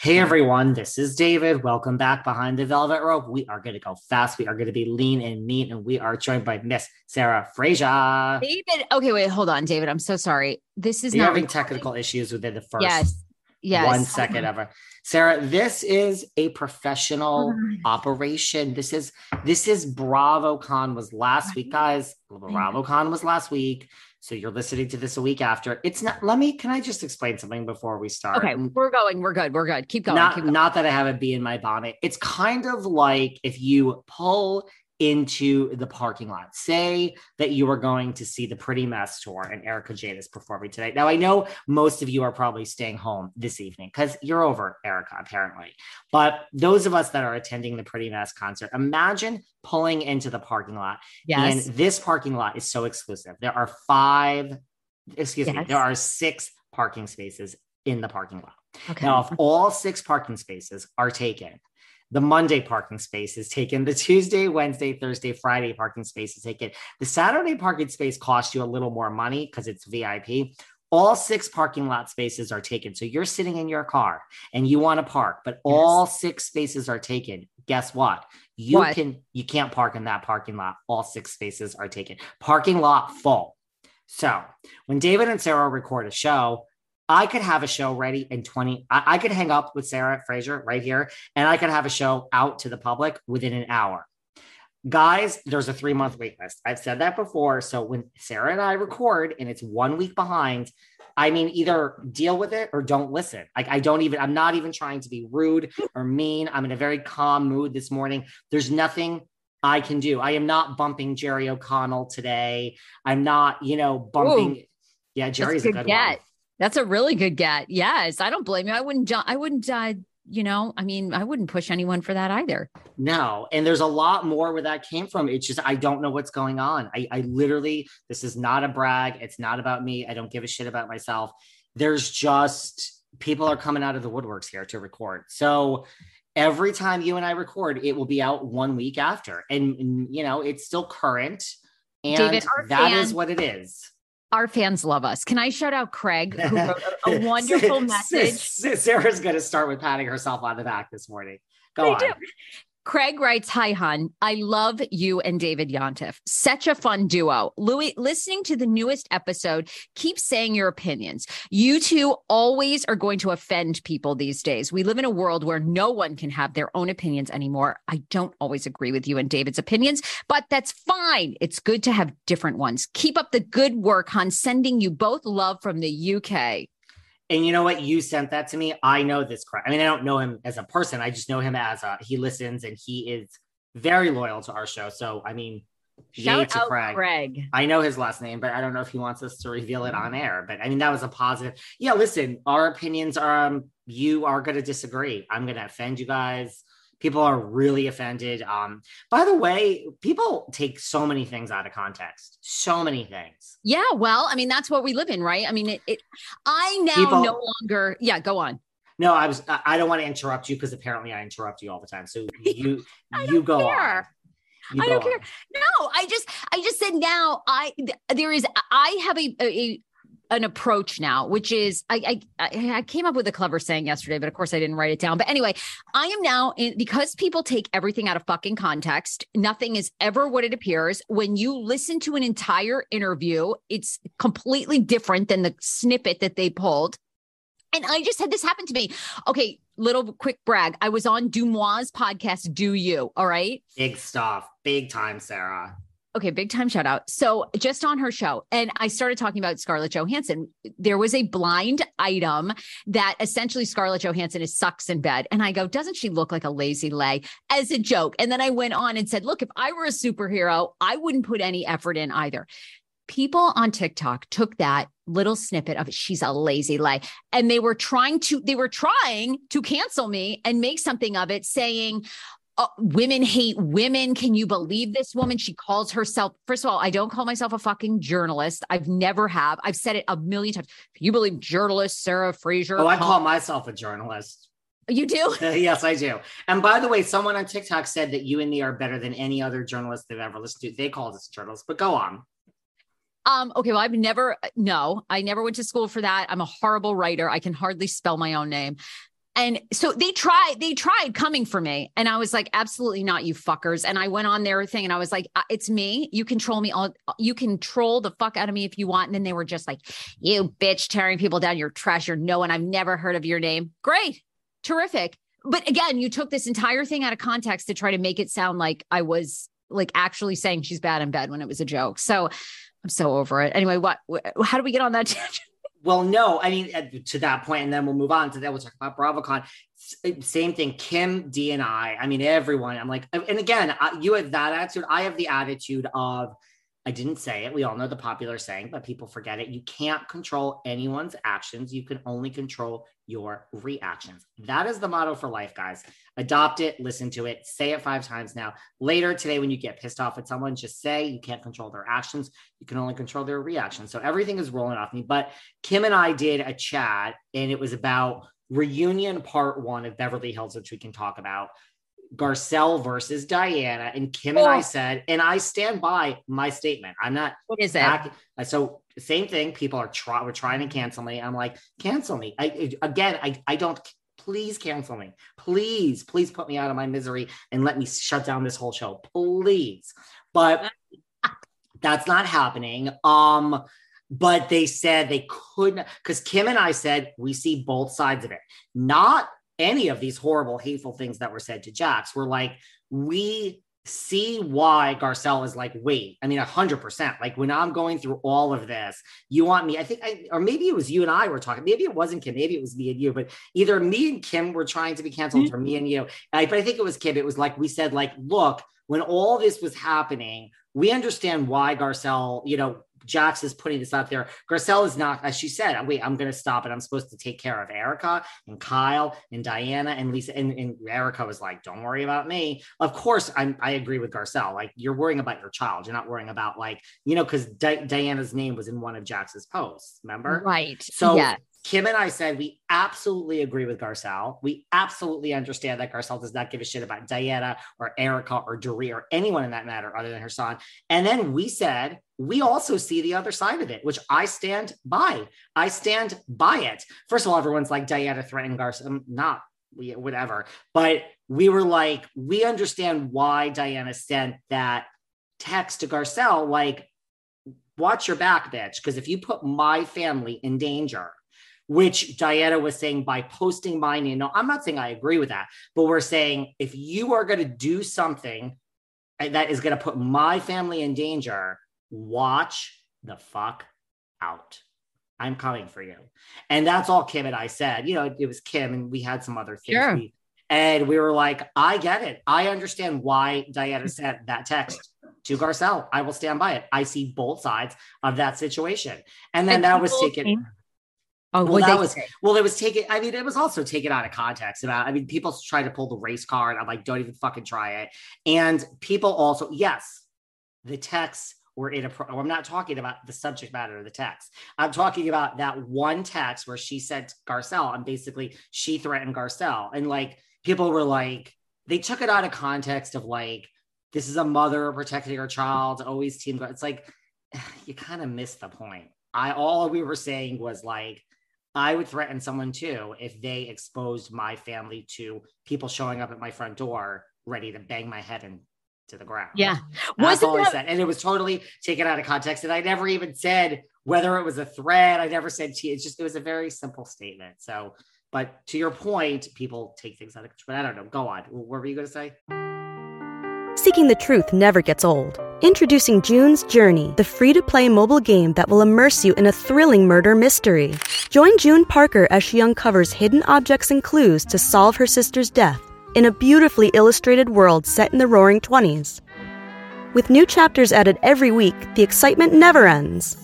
Hey everyone, this is David. Welcome back Behind the Velvet Rope. We are going to go fast. We are going to be lean and mean, and we are joined by Miss Sarah Fraser. David, okay, wait, hold on, David. I'm so sorry. This is having technical issues within the first 1 second ever. Sarah, this is a professional operation. This is BravoCon was last week, guys. BravoCon was last week. So you're listening to this a week after. It's not, can I just explain something before we start? Okay, we're good. Keep going. Not that I have a bee in my bonnet. It's kind of like if you pull into the parking lot, say that you are going to see the Pretty Mess tour and Erica Jane is performing tonight. Now, I know most of you are probably staying home this evening because you're over Erica, apparently. But those of us that are attending the Pretty Mess concert, imagine pulling into the parking lot. Yes. And this parking lot is so exclusive. There are six parking spaces in the parking lot. Okay. Now, if all 6 parking spaces are taken, the Monday parking space is taken. The Tuesday, Wednesday, Thursday, Friday parking space is taken. The Saturday parking space costs you a little more money because it's VIP. All 6 parking lot spaces are taken. So you're sitting in your car and you want to park, but all 6 spaces are taken. Guess what? You can't park in that parking lot. All 6 spaces are taken. Parking lot full. So when David and Sarah record a show, I could have a show ready in I could hang up with Sarah Fraser right here, and I could have a show out to the public within an hour. Guys, there's a 3-month wait list. I've said that before. So when Sarah and I record and it's 1 week behind, I mean, either deal with it or don't listen. Like I'm not even trying to be rude or mean. I'm in a very calm mood this morning. There's nothing I can do. I am not bumping Jerry O'Connell today. I'm not, bumping. Ooh, yeah, Jerry's a good one. That's a really good get. Yes. I don't blame you. I wouldn't push anyone for that either. No. And there's a lot more where that came from. It's just, I don't know what's going on. I literally, this is not a brag. It's not about me. I don't give a shit about myself. There's just people are coming out of the woodworks here to record. So every time you and I record, it will be out 1 week after, and it's still current. And David, that is what it is. Our fans love us. Can I shout out Craig, who wrote a wonderful message? Sarah's going to start with patting herself on the back this morning. Go on. Craig writes, "Hi, hon. I love you and David Yontef. Such a fun duo. Louis, listening to the newest episode, keep saying your opinions. You two always are going to offend people these days. We live in a world where no one can have their own opinions anymore. I don't always agree with you and David's opinions, but that's fine. It's good to have different ones. Keep up the good work, hon. Sending you both love from the UK." And you know what? You sent that to me. I know this Craig. I mean, I don't know him as a person. I just know him he listens and he is very loyal to our show. So, I mean, shout out Craig. I know his last name, but I don't know if he wants us to reveal it on air. But I mean, that was a positive. Yeah, listen, our opinions are, you are going to disagree. I'm going to offend you guys. People are really offended. By the way, people take so many things out of context. So many things. Yeah, well, I mean, that's what we live in, right? I mean, no longer. Yeah, go on. No, I don't want to interrupt you because apparently I interrupt you all the time. So you go on. You I don't care. No, I just said now I have an approach now, which is I came up with a clever saying yesterday, but of course I didn't write it down. But anyway, I am now because people take everything out of fucking context. Nothing is ever what it appears. When you listen to an entire interview, it's completely different than the snippet that they pulled. And I just had this happen to me. Okay. Little quick brag. I was on Dumois' podcast. Do you? All right. Big stuff. Big time, Sarah. Okay, big time shout out. So just on her show, and I started talking about Scarlett Johansson. There was a blind item that essentially Scarlett Johansson sucks in bed. And I go, doesn't she look like a lazy lay, as a joke? And then I went on and said, look, if I were a superhero, I wouldn't put any effort in either. People on TikTok took that little snippet of she's a lazy lay, and they were trying to cancel me and make something of it, saying, women hate women. Can you believe this woman? She calls herself. First of all, I don't call myself a fucking journalist. I've never have. I've said it a million times. If you believe journalist Sarah Fraser. Oh, I call myself a journalist. You do? Yes, I do. And by the way, someone on TikTok said that you and me are better than any other journalist they've ever listened to. They called us journalists, but go on. Okay. Well, I never went to school for that. I'm a horrible writer. I can hardly spell my own name. And so they tried coming for me. And I was like, absolutely not, you fuckers. And I went on their thing and I was like, it's me. You control me. You control the fuck out of me if you want. And then they were just like, you bitch, tearing people down. You're trash. You're no one. I've never heard of your name. Great. Terrific. But again, you took this entire thing out of context to try to make it sound like I was like actually saying she's bad in bed when it was a joke. So I'm so over it. Anyway, how do we get on that tangent? Well, no, I mean, to that point, and then we'll move on to that. We'll talk about BravoCon. Same thing, Kim, D, and I mean, everyone. I'm like, and again, you have that attitude. I have the attitude of, I didn't say it. We all know the popular saying, but people forget it. You can't control anyone's actions. You can only control your reactions. That is the motto for life, guys. Adopt it, listen to it, say it 5 times now. Later today, when you get pissed off at someone, just say you can't control their actions. You can only control their reactions. So everything is rolling off me. But Kim and I did a chat, and it was about reunion part 1 of Beverly Hills, which we can talk about. Garcelle versus Diana, and Kim and I said, and I stand by my statement. I'm not. What is that? So same thing. People are trying to cancel me. I'm like, cancel me. I don't. Please cancel me. Please put me out of my misery and let me shut down this whole show, please. But that's not happening. But they said they couldn't, because Kim and I said we see both sides of it. Not any of these horrible, hateful things that were said to Jax. We're like, we see why Garcelle is like, wait, I mean, 100%. Like when I'm going through all of this, you want me, or maybe it was you and I were talking, maybe it wasn't Kim, maybe it was me and you, but either me and Kim were trying to be canceled or me and you. But I think it was Kim. It was like, we said like, look, when all this was happening, we understand why Garcelle, Jax is putting this out there. Garcelle is not, as she said, wait, I'm going to stop it. I'm supposed to take care of Erica and Kyle and Diana and Lisa. And Erica was like, don't worry about me. Of course, I agree with Garcelle. Like, you're worrying about your child. You're not worrying about because Diana's name was in one of Jax's posts, remember? Right. So yes. Kim and I said, we absolutely agree with Garcelle. We absolutely understand that Garcelle does not give a shit about Diana or Erica or Doree or anyone in that matter other than her son. And then we said, we also see the other side of it, which I stand by. I stand by it. First of all, everyone's like, Diana threatened Garcelle. Not whatever. But we were like, we understand why Diana sent that text to Garcelle. Like, watch your back, bitch. Because if you put my family in danger, which Diana was saying by posting my name. No, I'm not saying I agree with that, but we're saying if you are going to do something that is going to put my family in danger, watch the fuck out. I'm coming for you. And that's all Kim and I said. It was Kim and we had some other things. Sure. And we were like, I get it. I understand why Diana sent that text to Garcelle. I will stand by it. I see both sides of that situation. And then that was taken... Oh, well, it was taken. I mean, it was also taken out of context people try to pull the race card. I'm like, don't even fucking try it. And people also, yes, the texts were inappropriate. I'm not talking about the subject matter of the text. I'm talking about that one text where she said Garcelle and basically she threatened Garcelle. And people were like, they took it out of context of like, this is a mother protecting her child, always team. It's like, you kind of missed the point. All we were saying was like, I would threaten someone too if they exposed my family to people showing up at my front door ready to bang my head into the ground. Yeah. That's all I said. And it was totally taken out of context. And I never even said whether it was a threat. I never said she, it's just, it was a very simple statement. So, but to your point, people take things out of control. I don't know. Go on. What were you going to say? Seeking the truth never gets old. Introducing June's Journey, the free-to-play mobile game that will immerse you in a thrilling murder mystery. Join June Parker as she uncovers hidden objects and clues to solve her sister's death in a beautifully illustrated world set in the roaring 20s. With new chapters added every week, the excitement never ends.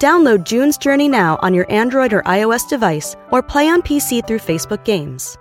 Download June's Journey now on your Android or iOS device, or play on PC through Facebook Games.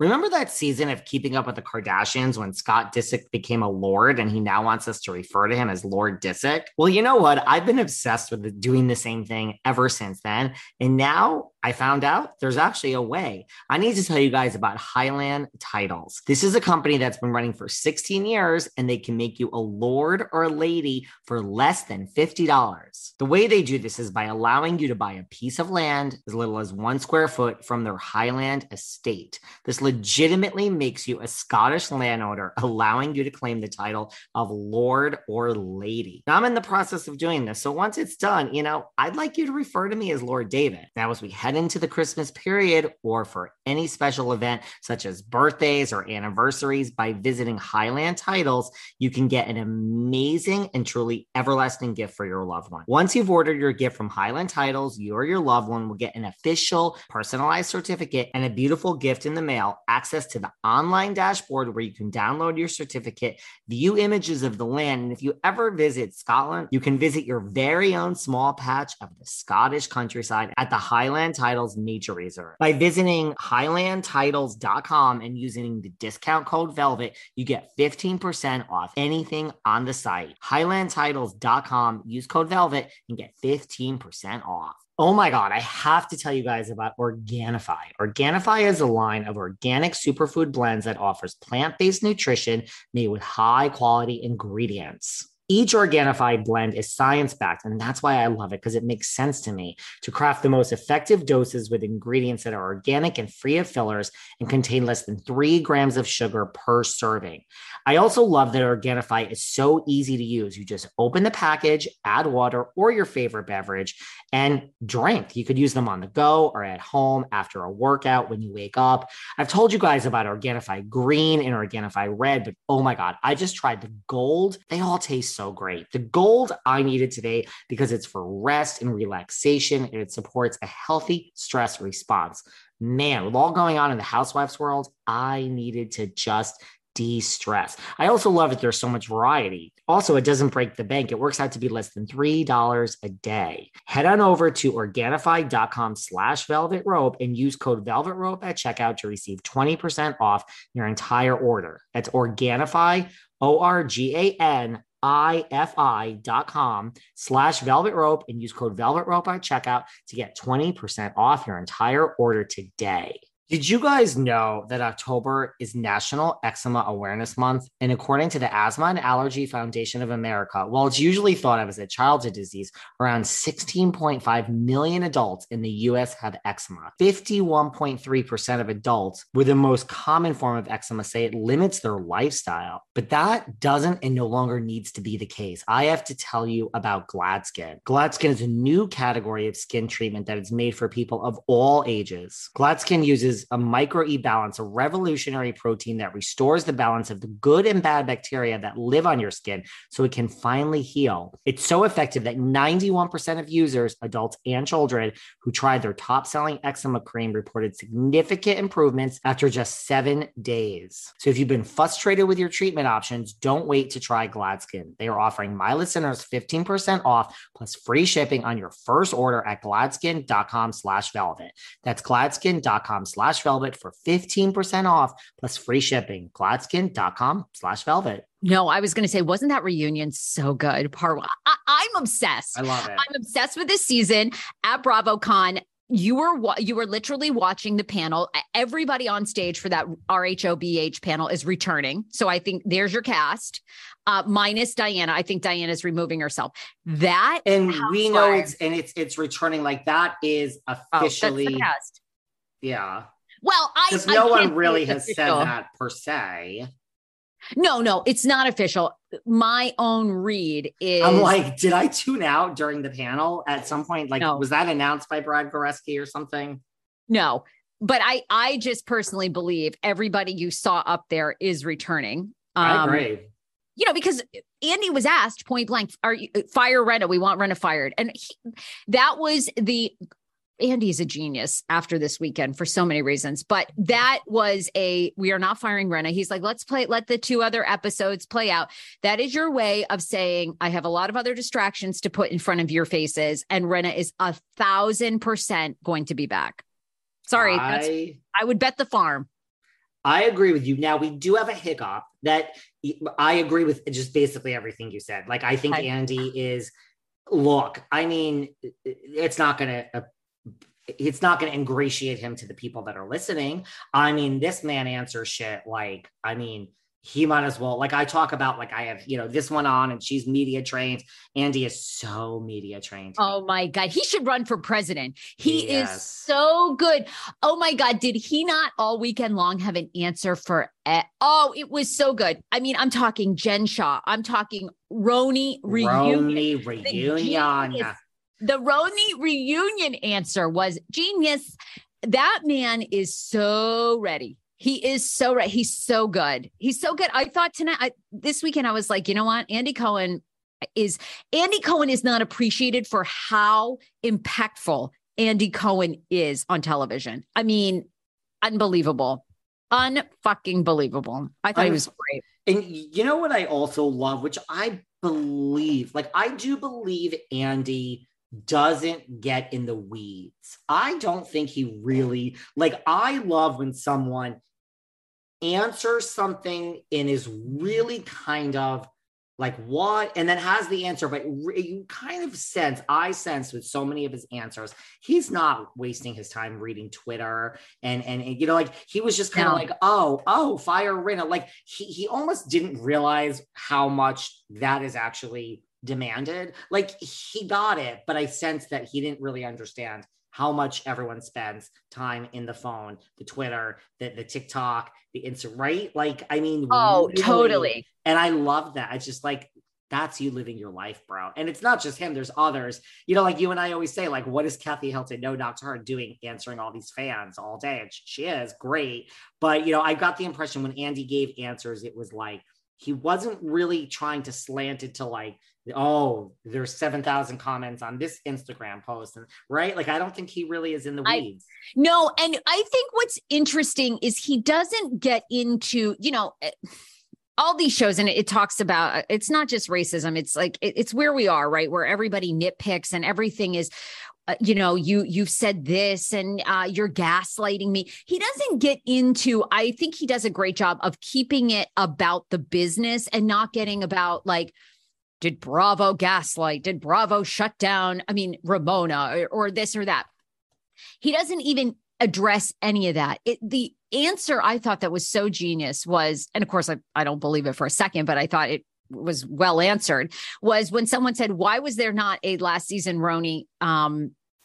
Remember that season of Keeping Up with the Kardashians when Scott Disick became a lord and he now wants us to refer to him as Lord Disick? Well, you know what? I've been obsessed with doing the same thing ever since then. And now I found out there's actually a way. I need to tell you guys about Highland Titles. This is a company that's been running for 16 years and they can make you a lord or a lady for less than $50. The way they do this is by allowing you to buy a piece of land as little as 1 square foot from their Highland estate. This legitimately makes you a Scottish landowner, allowing you to claim the title of Lord or Lady. Now, I'm in the process of doing this, so once it's done, you know, I'd like you to refer to me as Lord David. Now, as we head into the Christmas period or for any special event such as birthdays or anniversaries, by visiting Highland Titles, you can get an amazing and truly everlasting gift for your loved one. Once you've ordered your gift from Highland Titles, you or your loved one will get an official personalized certificate and a beautiful gift in the mail, access to the online dashboard where you can download your certificate, view images of the land, and if you ever visit Scotland, you can visit your very own small patch of the Scottish countryside at the Highland Titles Nature Reserve. By visiting highlandtitles.com and using the discount code VELVET, you get 15% off anything on the site. highlandtitles.com, use code VELVET and get 15% off. Oh my God, I have to tell you guys about Organifi. Organifi is a line of organic superfood blends that offers plant-based nutrition made with high-quality ingredients. Each Organifi blend is science-backed, and that's why I love it, because it makes sense to me to craft the most effective doses with ingredients that are organic and free of fillers and contain less than 3 grams of sugar per serving. I also love that Organifi is so easy to use. You just open the package, add water or your favorite beverage, and drink. You could use them on the go or at home after a workout when you wake up. I've told you guys about Organifi Green and Organifi Red, but oh my God, I just tried the gold. They all taste so great. The gold I needed today because it's for rest and relaxation and it supports a healthy stress response. Man, with all going on in the housewives world, I needed to just de-stress. I also love that there's so much variety. Also, it doesn't break the bank. It works out to be less than $3 a day. Head on over to Organifi.com/VelvetRobe and use code VelvetRobe at checkout to receive 20% off your entire order. That's Organifi, Organifi.com/VelvetRobe and use code VelvetRobe at checkout to get 20% off your entire order today. Did you guys know that October is National Eczema Awareness Month? And according to the Asthma and Allergy Foundation of America, while it's usually thought of as a childhood disease, around 16.5 million adults in the U.S. have eczema. 51.3% of adults with the most common form of eczema say it limits their lifestyle. But that doesn't and no longer needs to be the case. I have to tell you about GladSkin. GladSkin is a new category of skin treatment that is made for people of all ages. GladSkin uses a microE-balance, a revolutionary protein that restores the balance of the good and bad bacteria that live on your skin so it can finally heal. It's so effective that 91% of users, adults and children, who tried their top-selling eczema cream reported significant improvements after just 7 days. So if you've been frustrated with your treatment options, don't wait to try GladSkin. They are offering my listeners 15% off plus free shipping on your first order at gladskin.com/velvet. That's gladskin.com/velvet for 15% off plus free shipping. gladskin.com/velvet. No, I was going to say, wasn't that reunion so good? I'm obsessed. I love it. I'm obsessed with this season at BravoCon. You were literally watching the panel. Everybody on stage for that RHOBH panel is returning. So I think there's your cast, minus Diana. I think Diana's removing herself. That and we know it's returning. Like that is officially that's the cast. Yeah. Well, because no one really has said that per se. No, it's not official. My own read is... I'm like, did I tune out during the panel at some point? Like, no. Was that announced by Brad Goreski or something? No, but I just personally believe everybody you saw up there is returning. I agree. You know, because Andy was asked point blank, fire Rinna, we want Rinna fired. And that was the... Andy's a genius after this weekend for so many reasons, but that was we are not firing Rinna. He's like, let the two other episodes play out. That is your way of saying, I have a lot of other distractions to put in front of your faces. And Rinna is 1,000% going to be back. Sorry. I would bet the farm. I agree with you. Now we do have a hiccup that I agree with just basically everything you said. Like, I think Andy is, look, I mean, it's not going to ingratiate him to the people that are listening. I mean, this man answers shit. Like, I mean, he might as well, like I talk about, like I have, you know, this one on and she's media trained. Andy is so media trained. Oh my God. He should run for president. He is so good. Oh my God. Did he not all weekend long have an answer for it? Oh, it was so good. I mean, I'm talking Jen Shah. I'm talking RHONY reunion. The RHONY reunion answer was genius. That man is so ready. He is so ready. He's so good. He's so good. I thought this weekend, I was like, you know what? Andy Cohen is not appreciated for how impactful Andy Cohen is on television. I mean, unbelievable. Unfucking believable. I thought he was great. And you know what I also love, which I believe, like I do believe Andy doesn't get in the weeds. I don't think he really, like, I love when someone answers something and is really kind of like, what? And then has the answer, but you kind of sense, I sense with so many of his answers, he's not wasting his time reading Twitter. And you know, like he was just kind of like, oh, fire Rinna. Like he almost didn't realize how much that is actually demanded. Like he got it, but I sense that he didn't really understand how much everyone spends time in the phone, the Twitter, the TikTok, the Insta, right? Like, I mean, really, totally. And I love that. It's just like, that's you living your life, bro. And it's not just him. There's others, you know, like you and I always say, like, what is Kathy Hilton? No, not to her, doing, answering all these fans all day. And she is great. But, you know, I got the impression when Andy gave answers, it was like, he wasn't really trying to slant it to like, oh, there's 7,000 comments on this Instagram post, and right? Like, I don't think he really is in the weeds. No, and I think what's interesting is he doesn't get into, you know, all these shows, and it talks about, it's not just racism. It's like, it's where we are, right? Where everybody nitpicks and everything is, you know, you've said this and you're gaslighting me. He doesn't get into, I think he does a great job of keeping it about the business and not getting about like, did Bravo gaslight? Did Bravo shut down? I mean, Ramona or this or that. He doesn't even address any of that. The answer I thought that was so genius was, and of course, I don't believe it for a second, but I thought it was well answered, was when someone said, why was there not a last season RHONY,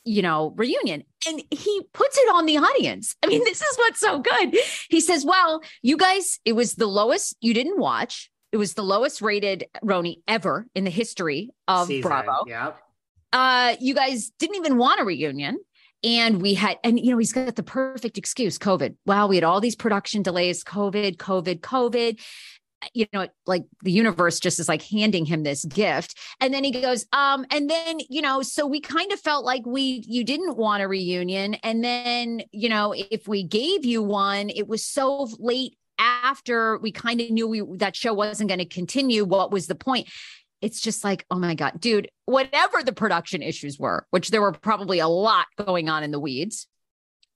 you know, reunion? And he puts it on the audience. I mean, this is what's so good. He says, well, you guys, it was the lowest, you didn't watch. It was the lowest rated RHONY ever in the history of season, Bravo. Yep. You guys didn't even want a reunion. And we had, and you know, he's got the perfect excuse, COVID. Wow. We had all these production delays, COVID. You know, like the universe just is like handing him this gift. And then he goes, and then, you know, so we kind of felt like you didn't want a reunion. And then, you know, if we gave you one, it was so late after we kind of knew that show wasn't going to continue. What was the point? It's just like, oh my God, dude, whatever the production issues were, which there were probably a lot going on in the weeds,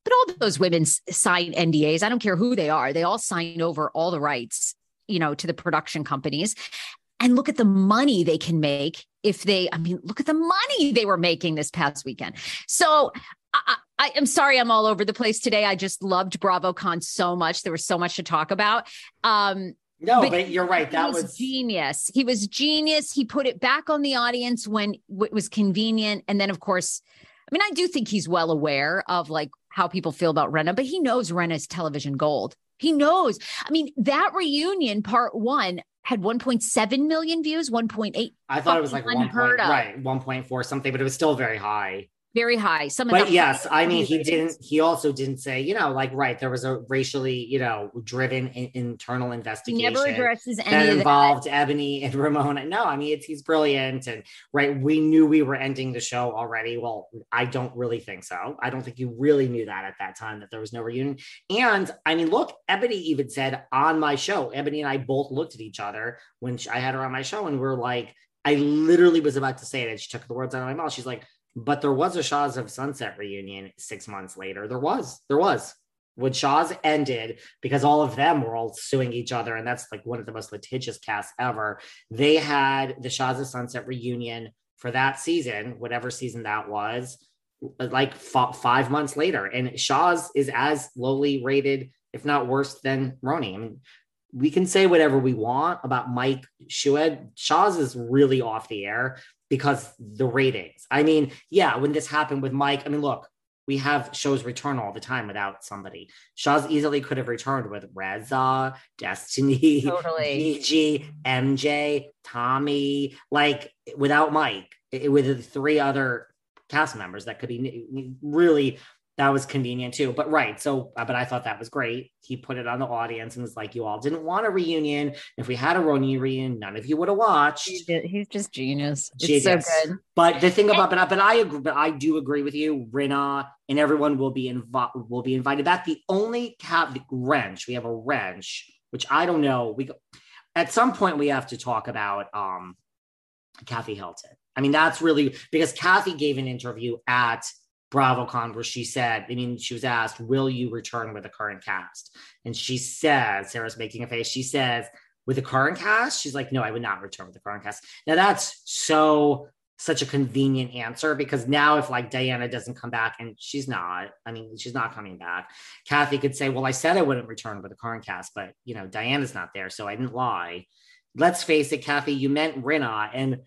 but all those women signed NDAs. I don't care who they are. They all signed over all the rights, you know, to the production companies, and look at the money they can make if they, I mean, look at the money they were making this past weekend. So I am sorry I'm all over the place today. I just loved BravoCon so much. There was so much to talk about. No, but you're right. That was genius. He was genius. He put it back on the audience when it was convenient. And then, of course, I mean, I do think he's well aware of like how people feel about Rinna, but he knows Rinna's television gold. He knows. I mean, that reunion part one had 1.7 million views, 1.8. I thought it was like 1.4 something, but it was still very high. Very high. But yes, I mean, he also didn't say, you know, like, right, there was a racially, you know, driven internal investigation. He never addresses any that involved Ebony and Ramona. No, I mean, he's brilliant. And right, we knew we were ending the show already. Well, I don't really think so. I don't think you really knew that at that time, that there was no reunion. And I mean, look, Ebony even said on my show, Ebony and I both looked at each other when I had her on my show, and we're like, I literally was about to say it, and she took the words out of my mouth. She's like, but there was a Shahs of Sunset reunion 6 months later. There was. When Shahs ended, because all of them were all suing each other, and that's like one of the most litigious casts ever, they had the Shahs of Sunset reunion for that season, whatever season that was, like 5 months later. And Shahs is as lowly rated, if not worse, than RHONY. I mean, we can say whatever we want about Mike Shuad. Shahs is really off the air because the ratings. I mean, yeah, when this happened with Mike, I mean, look, we have shows return all the time without somebody. Shahs easily could have returned with Reza, Destiny, totally. Gigi, MJ, Tommy, like without Mike, with the three other cast members that could be really... That was convenient too, but right. So, but I thought that was great. He put it on the audience and was like, you all didn't want a reunion. If we had a RHONY reunion, none of you would have watched. He's just genius. It's so good. But the thing about, I do agree with you, Rinna and everyone will be invited back. The only wrench, we have a wrench, which I don't know. At some point we have to talk about Kathy Hilton. I mean, that's really, because Kathy gave an interview at BravoCon where she said, I mean, she was asked, will you return with the current cast? And she says, Sarah's making a face. She says, with the current cast? She's like, no, I would not return with the current cast. Now that's such a convenient answer, because now if like Diana doesn't come back, and she's not coming back, Kathy could say, well, I said I wouldn't return with the current cast, but you know, Diana's not there, so I didn't lie. Let's face it, Kathy, you meant Rinna, and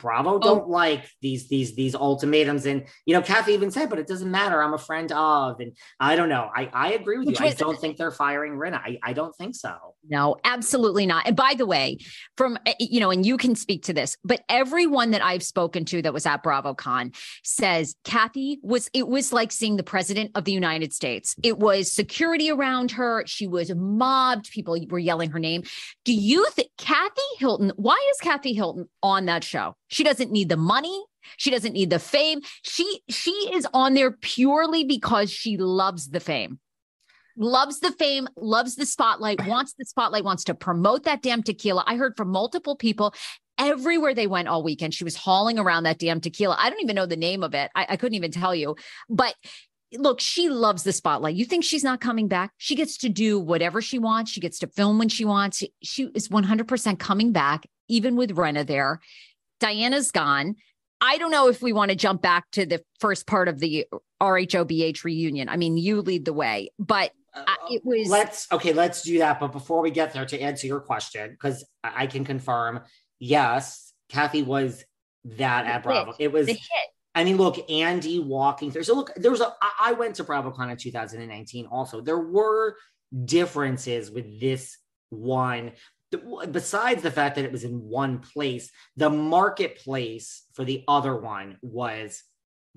Bravo don't like these ultimatums. And, you know, Kathy even said, but it doesn't matter, I'm a friend of, and I don't know. I agree with you. I don't think they're firing Rinna. I don't think so. No, absolutely not. And by the way, from, you know, and you can speak to this, but everyone that I've spoken to that was at BravoCon says Kathy it was like seeing the president of the United States. It was security around her. She was mobbed. People were yelling her name. Do you think Kathy Hilton, why is Kathy Hilton on that show? She doesn't need the money. She doesn't need the fame. She is on there purely because she loves the fame. Loves the fame, loves the spotlight, wants the spotlight, wants to promote that damn tequila. I heard from multiple people everywhere they went all weekend. She was hauling around that damn tequila. I don't even know the name of it. I couldn't even tell you. But look, she loves the spotlight. You think she's not coming back? She gets to do whatever she wants. She gets to film when she wants. She is 100% coming back, even with Rinna there. Diana's gone. I don't know if we want to jump back to the first part of the RHOBH reunion. I mean, you lead the way, but it was... Let's do that. But before we get there, to answer your question, because I can confirm, yes, Kathy was that at Bravo. It was the hit. I mean, look, Andy walking through. So look, I went to BravoCon in 2019 also. There were differences with this one. Besides the fact that it was in one place, the marketplace for the other one was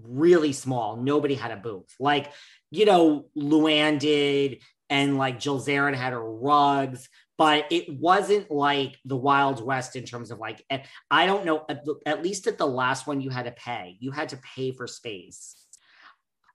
really small. Nobody had a booth. Like, you know, Luann did, and like Jill Zarin had her rugs, but it wasn't like the Wild West in terms of like, I don't know, at least at the last one, you had to pay for space.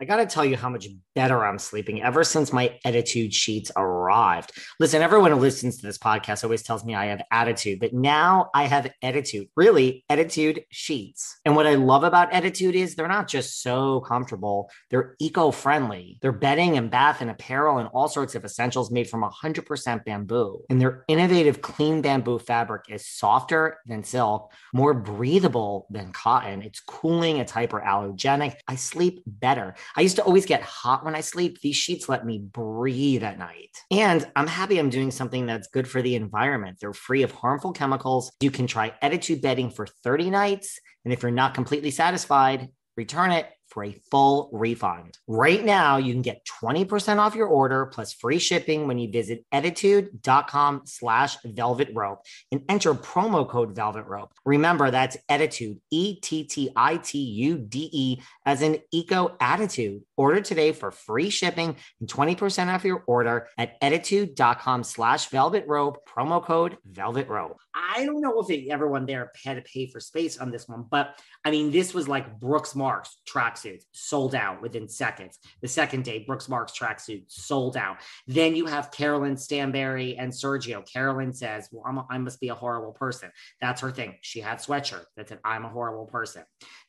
I got to tell you how much better I'm sleeping ever since my Attitude sheets arrived. Listen, everyone who listens to this podcast always tells me I have attitude, but now I have Attitude, really Attitude sheets. And what I love about Attitude is they're not just so comfortable. They're eco-friendly. They're bedding and bath and apparel and all sorts of essentials made from 100% bamboo. And their innovative clean bamboo fabric is softer than silk, more breathable than cotton. It's cooling. It's hyper-allergenic. I sleep better. I used to always get hot when I sleep. These sheets let me breathe at night. And I'm happy I'm doing something that's good for the environment. They're free of harmful chemicals. You can try Attitude bedding for 30 nights. And if you're not completely satisfied, return it for a full refund. Right now, you can get 20% off your order plus free shipping when you visit attitude.com/velvetrope and enter promo code velvetrope. Remember, that's Attitude, ETTITUDE, as in eco attitude. Order today for free shipping and 20% off your order at attitude.com/velvetrope, promo code velvetrope. I don't know if everyone there had to pay for space on this one, but I mean, this was like Brooks Marks tracksuits sold out within seconds. The second day, Brooks Marks tracksuits sold out. Then you have Carolyn Stanbury and Sergio. Carolyn says, well, I must be a horrible person. That's her thing. She had sweatshirts that said, I'm a horrible person.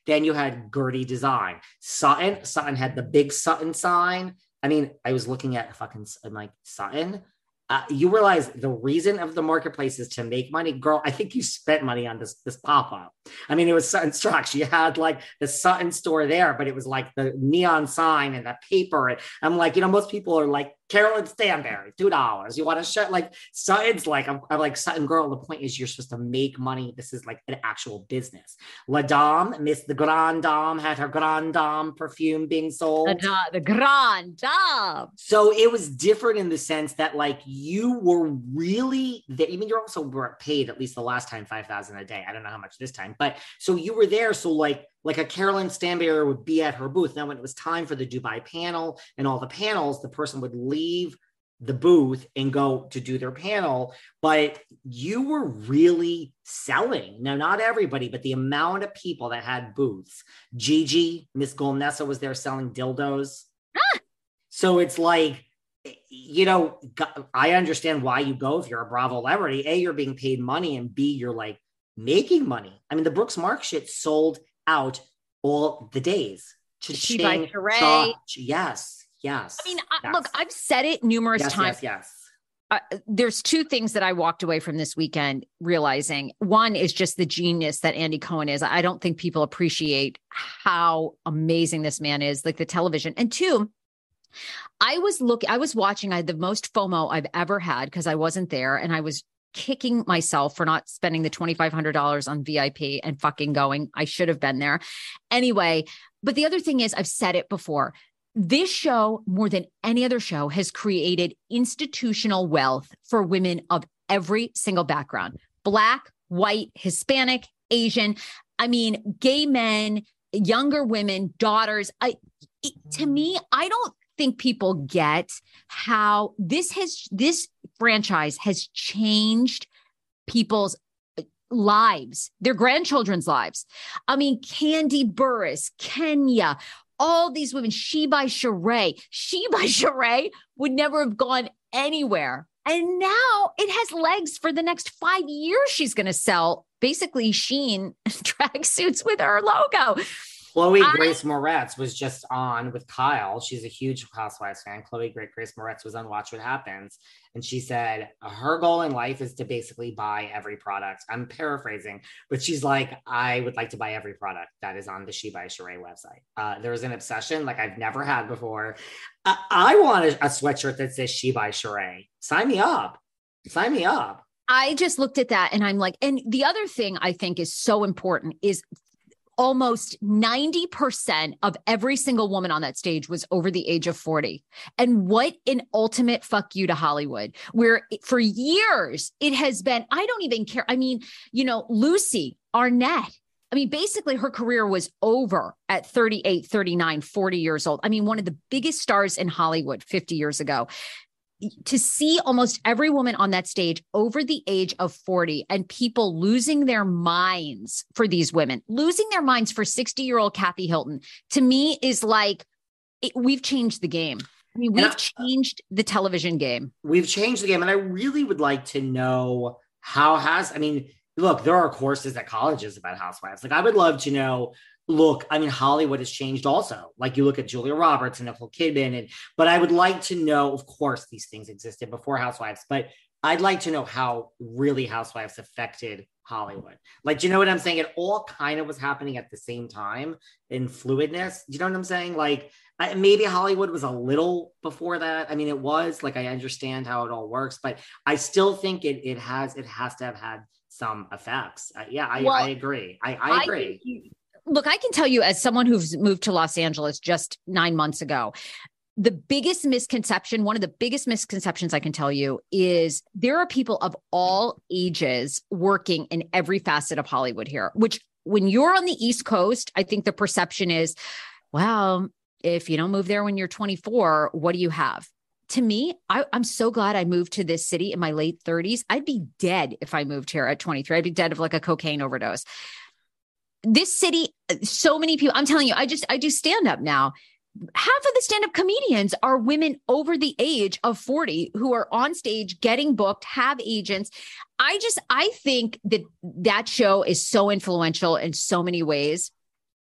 Then you had Gertie Design. Sutton had the big Sutton sign. I mean, I was looking at fucking, I'm like, Sutton? You realize the reason of the marketplace is to make money. Girl, I think you spent money on this pop-up. I mean, it was Sutton's trucks. You had like the Sutton store there, but it was like the neon sign and the paper. And I'm like, you know, most people are like, Carolyn Stanbury, $2. You want to shut like Sutton's like, I'm like Sutton girl. The point is you're supposed to make money. This is like an actual business. La Dame, Miss the Grand Dame had her Grand Dame perfume being sold. The Grand Dame. So it was different in the sense that like you were really there. I mean, you also were paid at least the last time, $5,000 a day. I don't know how much this time, but so you were there. So like a Carolyn Stanbury would be at her booth. Now, when it was time for the Dubai panel and all the panels, the person would leave the booth and go to do their panel. But you were really selling. Now, not everybody, but the amount of people that had booths. Gigi, Miss Golnessa was there selling dildos. Ah! So it's like, you know, I understand why you go if you're a Bravo celebrity. A, you're being paid money, and B, you're like making money. I mean, the Brooks Marks shit sold out all the days. She by Shereé. Yes. I mean, yes. Look, I've said it numerous times. Yes. There's two things that I walked away from this weekend realizing. One is just the genius that Andy Cohen is. I don't think people appreciate how amazing this man is, like the television. And two, I was watching, I had the most FOMO I've ever had because I wasn't there and I was kicking myself for not spending the $2,500 on VIP and fucking going. I should have been there anyway. But the other thing is, I've said it before, this show more than any other show has created institutional wealth for women of every single background, Black, white, Hispanic, Asian. I mean, gay men, younger women, daughters. To me, I don't think people get how this franchise has changed people's lives, their grandchildren's lives. I mean, Candy Burris, Kenya, all these women, She by Shereé would never have gone anywhere. And now it has legs for the next 5 years. She's going to sell basically Shein tracksuits with her logo. Chloe Grace Moretz was just on with Kyle. She's a huge Housewives fan. Grace Moretz was on Watch What Happens. And she said her goal in life is to basically buy every product. I'm paraphrasing, but she's like, I would like to buy every product that is on the She by Shereé website. There is an obsession like I've never had before. I want a sweatshirt that says She by Shereé. Sign me up. I just looked at that and I'm like, and the other thing I think is so important is almost 90% of every single woman on that stage was over the age of 40. And what an ultimate fuck you to Hollywood, where for years it has been, I don't even care. I mean, you know, Lucy Arnett, I mean, basically her career was over at 38, 39, 40 years old. I mean, one of the biggest stars in Hollywood 50 years ago. To see almost every woman on that stage over the age of 40 and people losing their minds for these women, losing their minds for 60-year-old Kathy Hilton, to me is like, we've changed the game. I mean, we've changed the television game. We've changed the game. And I really would like to know how has, I mean, look, there are courses at colleges about housewives. Like I would love to know, look, I mean, Hollywood has changed also. Like you look at Julia Roberts and Nicole Kidman, but I would like to know, of course, these things existed before Housewives, but I'd like to know how really Housewives affected Hollywood. Like, do you know what I'm saying? It all kind of was happening at the same time in fluidness. Do you know what I'm saying? Like, maybe Hollywood was a little before that. I mean, it was like, I understand how it all works, but I still think it has to have had some effects. I agree. I agree. Look, I can tell you as someone who's moved to Los Angeles just 9 months ago, one of the biggest misconceptions I can tell you is there are people of all ages working in every facet of Hollywood here, which when you're on the East Coast, I think the perception is, well, if you don't move there when you're 24, what do you have? To me, I'm so glad I moved to this city in my late 30s. I'd be dead if I moved here at 23. I'd be dead of like a cocaine overdose. This city, so many people, I'm telling you, I do stand up now. Half of the stand-up comedians are women over the age of 40 who are on stage, getting booked, have agents. I think that show is so influential in so many ways.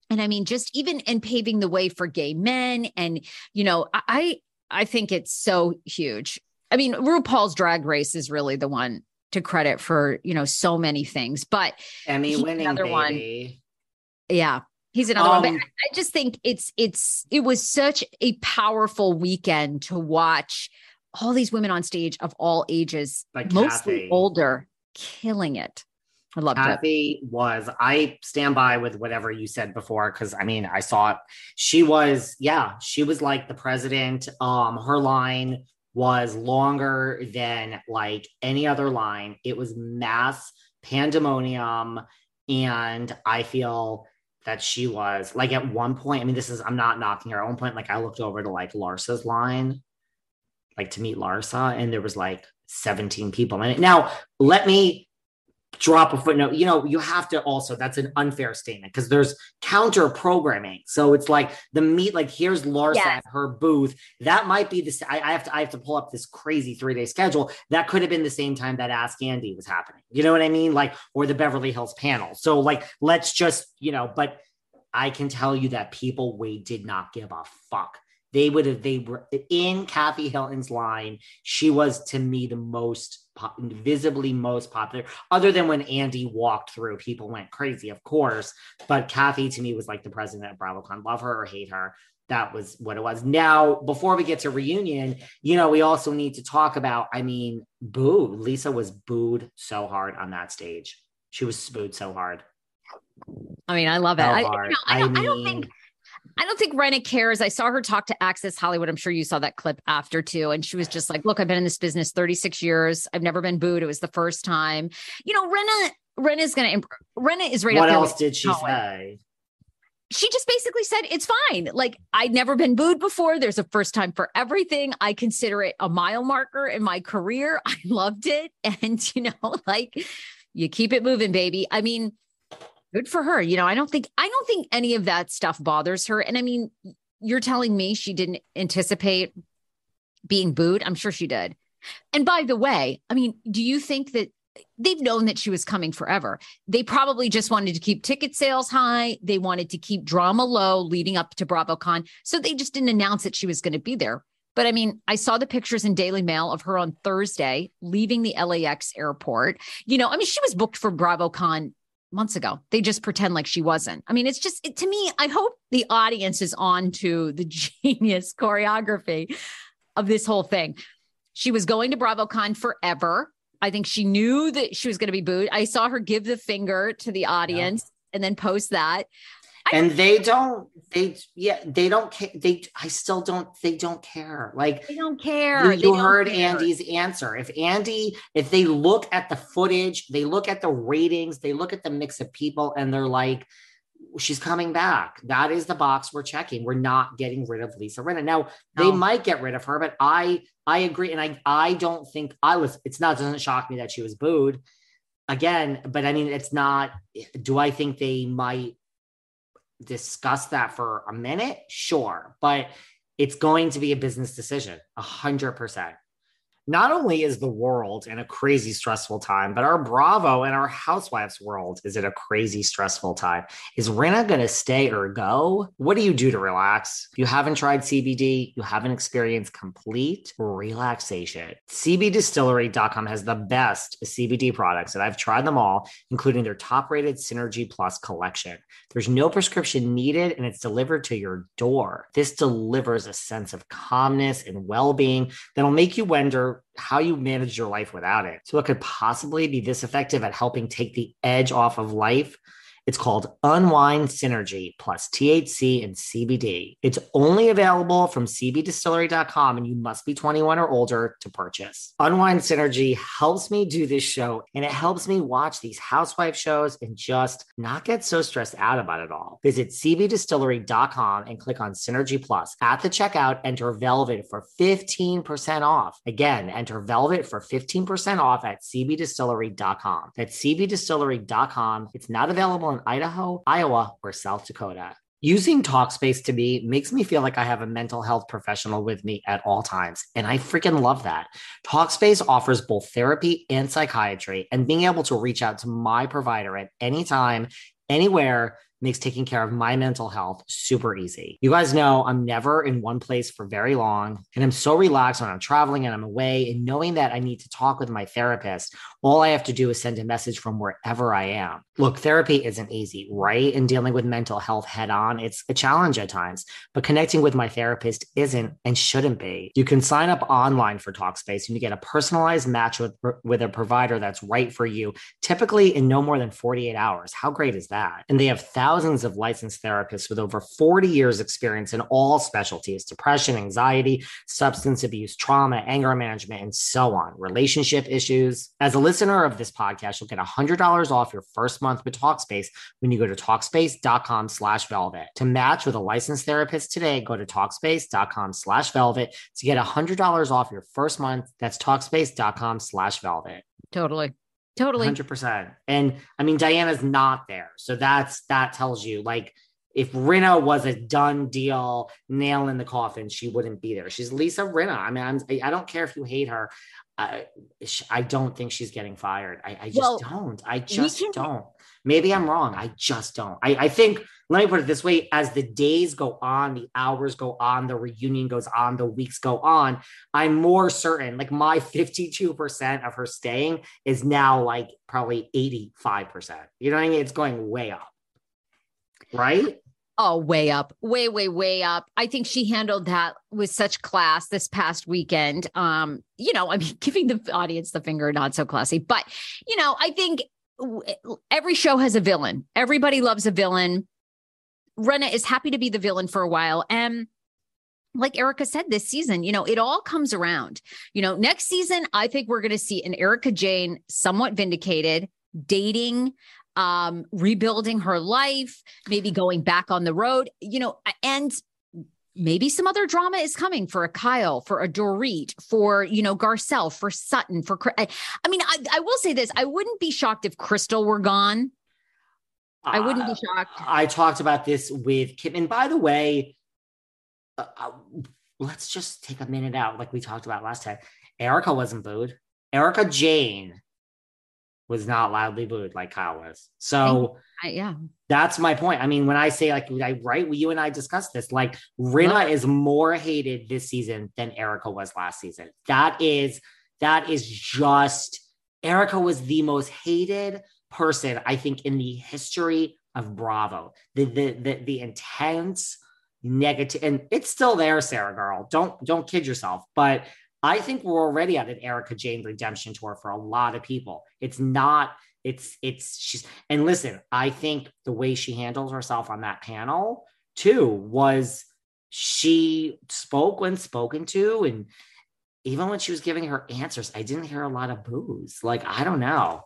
And I mean, just even in paving the way for gay men. And, you know, I think it's so huge. I mean, RuPaul's Drag Race is really the one to credit for, you know, so many things, but Emmy winning, another baby. One. Yeah. He's another one. But I just think it was such a powerful weekend to watch all these women on stage of all ages, like mostly Kathy, older, killing it. I loved it. Kathy was, I stand by with whatever you said before, because I mean, I saw it. She was like the president. Her line was longer than like any other line. It was mass pandemonium. And I feel that she was like, at one point, I mean, I'm not knocking her. At one point, like, I looked over to like Larsa's line, like to meet Larsa, and there was like 17 people in it. Now, let me drop a footnote. You know, you have to also, that's an unfair statement because there's counter programming. So it's like here's Larsa at her booth. That might be this. I have to pull up this crazy 3-day schedule. That could have been the same time that Ask Andy was happening. You know what I mean? Like, or the Beverly Hills panel. So like, let's just, you know, but I can tell you that people, we did not give a fuck. They were in Kathy Hilton's line. She was, to me, the visibly most popular. Other than when Andy walked through, people went crazy, of course. But Kathy, to me, was like the president of BravoCon. Love her or hate her, that was what it was. Now, before we get to reunion, you know, we also need to talk about, I mean, boo. Lisa was booed so hard on that stage. She was booed so hard. I mean, I love it. I don't think Rinna cares. I saw her talk to Access Hollywood. I'm sure you saw that clip after too. And she was just like, look, I've been in this business 36 years. I've never been booed. It was the first time. You know, Rinna is right up there. What else did she say? She just basically said, it's fine. Like, I'd never been booed before. There's a first time for everything. I consider it a mile marker in my career. I loved it. And, you know, like, you keep it moving, baby. I mean, good for her. You know, I don't think any of that stuff bothers her. And I mean, you're telling me she didn't anticipate being booed? I'm sure she did. And by the way, I mean, do you think that they've known that she was coming forever? They probably just wanted to keep ticket sales high. They wanted to keep drama low leading up to BravoCon. So they just didn't announce that she was going to be there. But I mean, I saw the pictures in Daily Mail of her on Thursday leaving the LAX airport. You know, I mean, she was booked for BravoCon months ago. They just pretend like she wasn't. I mean, it's just, to me, I hope the audience is on to the genius choreography of this whole thing. She was going to BravoCon forever. I think she knew that she was going to be booed. I saw her give the finger to the audience and then post that. They don't care. Like, they don't care. You heard Andy's answer. If they look at the footage, they look at the ratings, they look at the mix of people, and they're like, she's coming back. That is the box we're checking. We're not getting rid of Lisa Rinna. Now they might get rid of her, but I agree. And I don't think it doesn't shock me that she was booed again, but I mean, it's not, do I think they might discuss that for a minute? Sure. But it's going to be a business decision, 100%. Not only is the world in a crazy stressful time, but our Bravo and our Housewives world is in a crazy stressful time. Is Rinna going to stay or go? What do you do to relax? If you haven't tried CBD, you haven't experienced complete relaxation. CBDistillery.com has the best CBD products, and I've tried them all, including their top-rated Synergy Plus collection. There's no prescription needed, and it's delivered to your door. This delivers a sense of calmness and well-being that'll make you wonder how you manage your life without it. So it could possibly be this effective at helping take the edge off of life. It's called Unwind Synergy Plus THC and CBD. It's only available from cbdistillery.com, and you must be 21 or older to purchase. Unwind Synergy helps me do this show, and it helps me watch these housewife shows and just not get so stressed out about it all. Visit cbdistillery.com and click on Synergy Plus. At the checkout, enter Velvet for 15% off. Again, enter Velvet for 15% off at cbdistillery.com. That's cbdistillery.com. It's not available in Idaho, Iowa, or South Dakota. Using Talkspace to me makes me feel like I have a mental health professional with me at all times, and I freaking love that. Talkspace offers both therapy and psychiatry, and being able to reach out to my provider at any time, anywhere, makes taking care of my mental health super easy. You guys know I'm never in one place for very long, and I'm so relaxed when I'm traveling and I'm away, and knowing that I need to talk with my therapist, all I have to do is send a message from wherever I am. Look, therapy isn't easy, right? And dealing with mental health head on, it's a challenge at times, but connecting with my therapist isn't and shouldn't be. You can sign up online for Talkspace and you get a personalized match with a provider that's right for you, typically in no more than 48 hours. How great is that? And they have thousands of licensed therapists with over 40 years experience in all specialties: depression, anxiety, substance abuse, trauma, anger management, and so on, relationship issues. As a listener of this podcast, you'll get $100 off your first month with Talkspace when you go to Talkspace.com/Velvet. To match with a licensed therapist today, go to Talkspace.com/Velvet to get $100 off your first month. That's Talkspace.com/Velvet. Totally. 100%. And I mean, Diana's not there. So that tells you, like, if Rinna was a done deal, nail in the coffin, she wouldn't be there. She's Lisa Rinna. I mean, I don't care if you hate her. I don't think she's getting fired. I just don't. Maybe I'm wrong. I just don't. I think, let me put it this way, as the days go on, the hours go on, the reunion goes on, the weeks go on, I'm more certain, like, my 52% of her staying is now like probably 85%. You know what I mean? It's going way up. Right? Oh, way up, way, way, way up. I think she handled that with such class this past weekend. You know, I mean, giving the audience the finger, not so classy, but, you know, I think every show has a villain. Everybody loves a villain. Rinna is happy to be the villain for a while. And like Erica said, this season, you know, it all comes around. You know, next season, I think we're going to see an Erica Jane somewhat vindicated, dating, rebuilding her life, maybe going back on the road, you know, and maybe some other drama is coming for a Kyle, for a Dorit, for, you know, Garcelle, for Sutton, for, I mean, I will say this. I wouldn't be shocked if Crystal were gone. I wouldn't be shocked. I talked about this with Kim. And by the way, let's just take a minute out. Like we talked about last time, Erica wasn't booed. Erica Jane was not loudly booed like Kyle was. So yeah, that's my point. I mean, when I say, like, you and I discussed this, like, Rinna is more hated this season than Erica was last season. That is just, Erica was the most hated person, I think, in the history of Bravo. The intense negative, and it's still there, Sarah girl. Don't kid yourself, but I think we're already at an Erica Jane redemption tour for a lot of people. She's, and listen, I think the way she handled herself on that panel too was, she spoke when spoken to, and even when she was giving her answers, I didn't hear a lot of boos. Like, I don't know,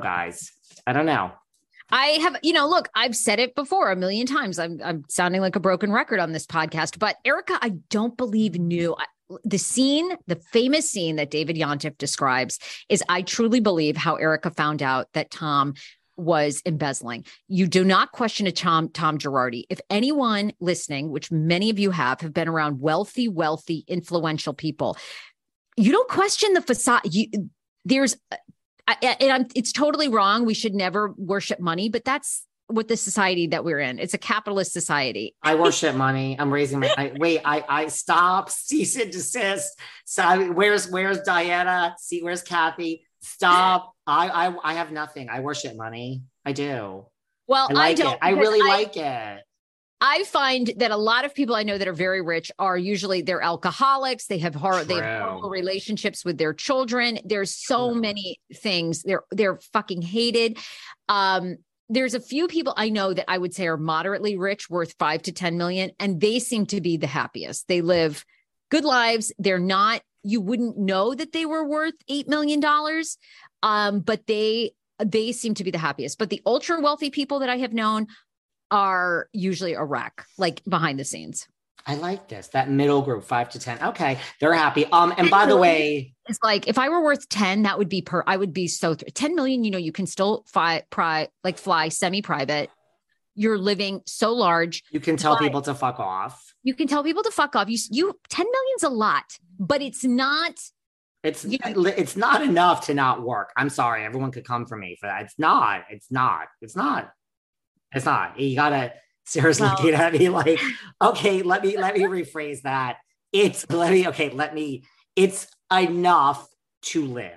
guys. I don't know. I have, you know, look, I've said it before a million times. I'm sounding like a broken record on this podcast, but Erica, I don't believe knew. The scene, the famous scene that David Yontef describes, is, I truly believe, how Erica found out that Tom was embezzling. You do not question a Tom Girardi. If anyone listening, which many of you have been around wealthy, influential people, you don't question the facade. It's totally wrong. We should never worship money, but that's what the society that we're in. It's a capitalist society. I worship money. I'm raising my, I stop, cease and desist. So where's Diana? See, where's Kathy? Stop. I have nothing. I worship money. I do. Well, I really like it. I find that a lot of people I know that are very rich are usually they're alcoholics. They have horrible relationships with their children. There's so many things. They're fucking hated. There's a few people I know that I would say are moderately rich, worth 5 to 10 million, and they seem to be the happiest. They live good lives. They're not. You wouldn't know that they were worth $8 million, but they seem to be the happiest. But the ultra wealthy people that I have known are usually a wreck, like behind the scenes. I like this, that middle group, 5 to 10. Okay. They're happy. And by the way, it's like, if I were worth 10, that would be I would be so 10 million, you know, you can still fly semi-private. You're living so large. You can tell people to fuck off. You 10 million's a lot, but it's not. It's not enough to not work. I'm sorry. Everyone could come for me for that. It's not. You gotta seriously get at me like, okay, let me rephrase that. It's enough to live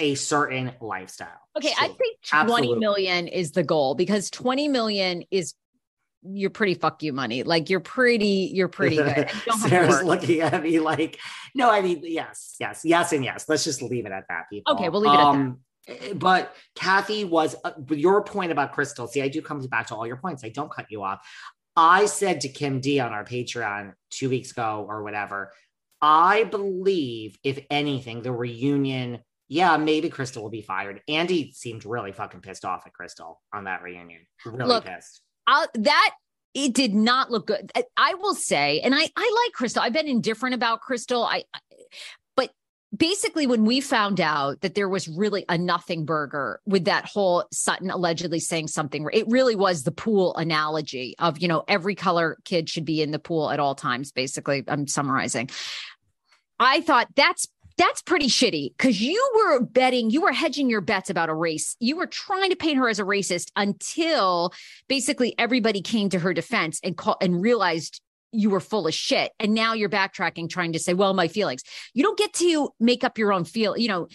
a certain lifestyle. Okay. So, I think 20 million is the goal, because 20 million is you're pretty fuck you money. Like you're pretty good. Sarah's looking at me like, no, I mean, yes. And yes, let's just leave it at that, people. Okay. We'll leave it at that. But Kathy was your point about Crystal. See, I do come back to all your points. I don't cut you off. I said to Kim D on our Patreon 2 weeks ago or whatever, I believe, if anything, the reunion, maybe Crystal will be fired. Andy seemed really fucking pissed off at Crystal on that reunion. Really pissed. It did not look good. I will say, and I like Crystal. I've been indifferent about Crystal. Basically, when we found out that there was really a nothing burger with that whole Sutton allegedly saying something, it really was the pool analogy of, you know, every color kid should be in the pool at all times. Basically, I'm summarizing. I thought that's pretty shitty, because you were hedging your bets about a race. You were trying to paint her as a racist until basically everybody came to her defense and realized you were full of shit. And now you're backtracking, trying to say, well, my feelings. You don't get to make up your own feel. You know,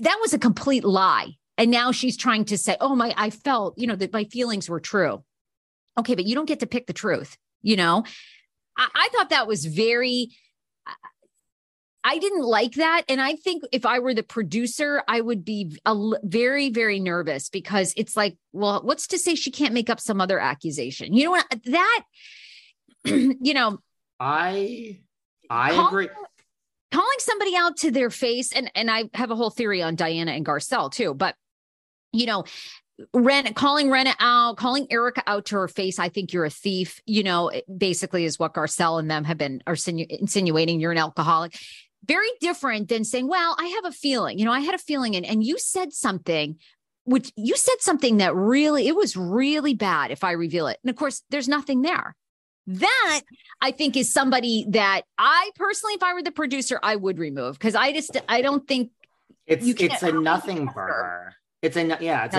that was a complete lie. And now she's trying to say, oh, I felt, you know, that my feelings were true. Okay. But you don't get to pick the truth. You know, I thought that was I didn't like that. And I think if I were the producer, I would be very, very nervous, because it's like, well, what's to say she can't make up some other accusation? You know what? That, you know, I agree. Calling somebody out to their face, and I have a whole theory on Diana and Garcelle too, but you know, calling Erica out to her face, I think you're a thief, you know, basically is what Garcelle and them have been insinuating, you're an alcoholic. Very different than saying, well, I have a feeling, you know, I had a feeling and you said something. Which you said something that really, it was really bad if I reveal it. And of course, there's nothing there. That I think is somebody that I personally, if I were the producer, I would remove, because I don't think it's a nothing burger. It's a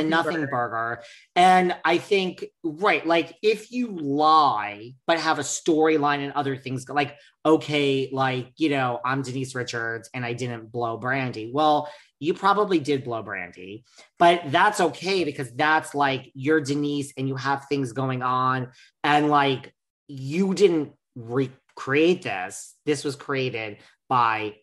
nothing burger. And I think, right, like if you lie but have a storyline and other things, like, okay, like, you know, I'm Denise Richards and I didn't blow Brandy. Well, you probably did blow Brandy, but that's okay, because that's like you're Denise and you have things going on, and like, you didn't recreate this. This was created by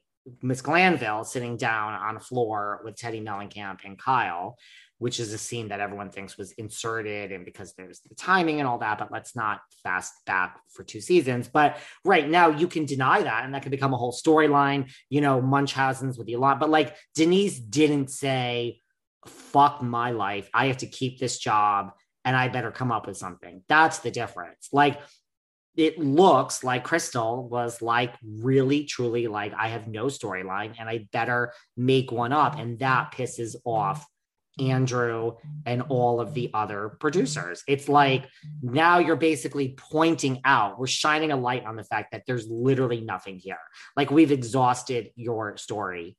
Miss Glanville sitting down on a floor with Teddy Mellencamp and Kyle, which is a scene that everyone thinks was inserted, and because there's the timing and all that, but let's not fast back for 2 seasons. But right now you can deny that, and that could become a whole storyline, you know, Munchausen's with Elon. But like, Denise didn't say, fuck my life, I have to keep this job and I better come up with something. That's the difference. Like, it looks like Crystal was like really, truly like, I have no storyline and I better make one up. And that pisses off Andrew, and all of the other producers. It's like, now you're basically pointing out, we're shining a light on the fact that there's literally nothing here. Like, we've exhausted your story.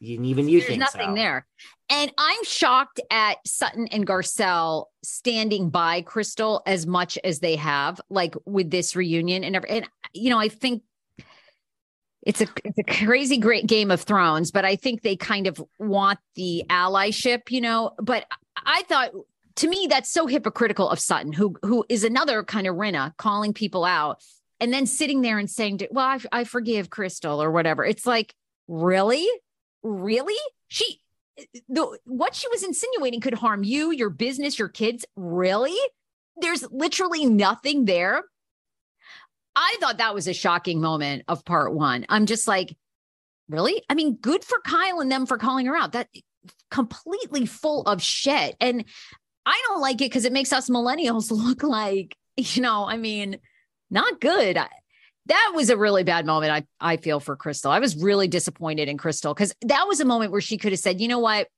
Even you think so. There's nothing there. And I'm shocked at Sutton and Garcelle standing by Crystal as much as they have, like, with this reunion and everything. And, you know, I think it's a crazy great Game of Thrones, but I think they kind of want the allyship, you know. But I thought, to me, that's so hypocritical of Sutton, who is another kind of Rinna, calling people out and then sitting there and saying, well, I forgive Crystal or whatever. It's like, really? What she was insinuating could harm you, your business, your kids. Really? There's literally nothing there. I thought that was a shocking moment of part one. I'm just like, really? I mean, good for Kyle and them for calling her out. That completely full of shit. And I don't like it because it makes us millennials look like, you know, I mean, not good. That was a really bad moment, I feel, for Crystal. I was really disappointed in Crystal because that was a moment where she could have said, you know what?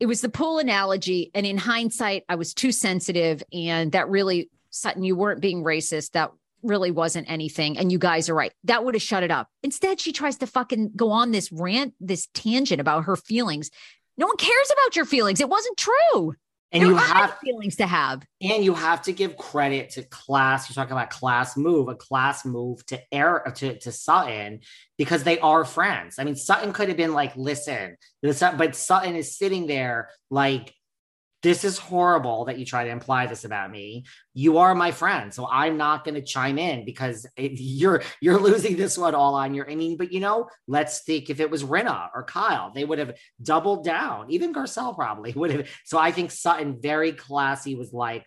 It was the pool analogy. And in hindsight, I was too sensitive. And that really, Sutton, you weren't being racist. That really wasn't anything. And you guys are right. That would have shut it up. Instead, she tries to fucking go on this rant, this tangent about her feelings. No one cares about your feelings. It wasn't true. And you have feelings to have. And you have to give credit to class. You're talking about a class move to Sutton, because they are friends. I mean, Sutton could have been like, listen, but Sutton is sitting there like, this is horrible that you try to imply this about me. You are my friend, so I'm not going to chime in because you're losing this one all on your. I mean, but you know, let's think if it was Rinna or Kyle, they would have doubled down. Even Garcelle probably would have. So I think Sutton, very classy, was like,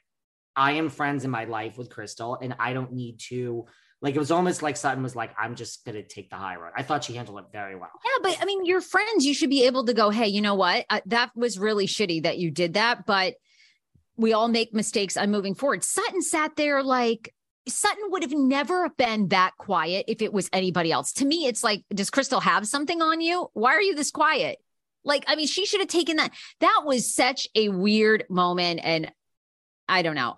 I am friends in my life with Crystal, and I don't need to. Like, it was almost like Sutton was like, I'm just going to take the high road. I thought she handled it very well. Yeah, but I mean, you're friends. You should be able to go, hey, you know what? That was really shitty that you did that, but we all make mistakes. I'm moving forward. Sutton sat there like, Sutton would have never been that quiet if it was anybody else. To me, it's like, does Crystal have something on you? Why are you this quiet? Like, I mean, she should have taken that. That was such a weird moment. And I don't know.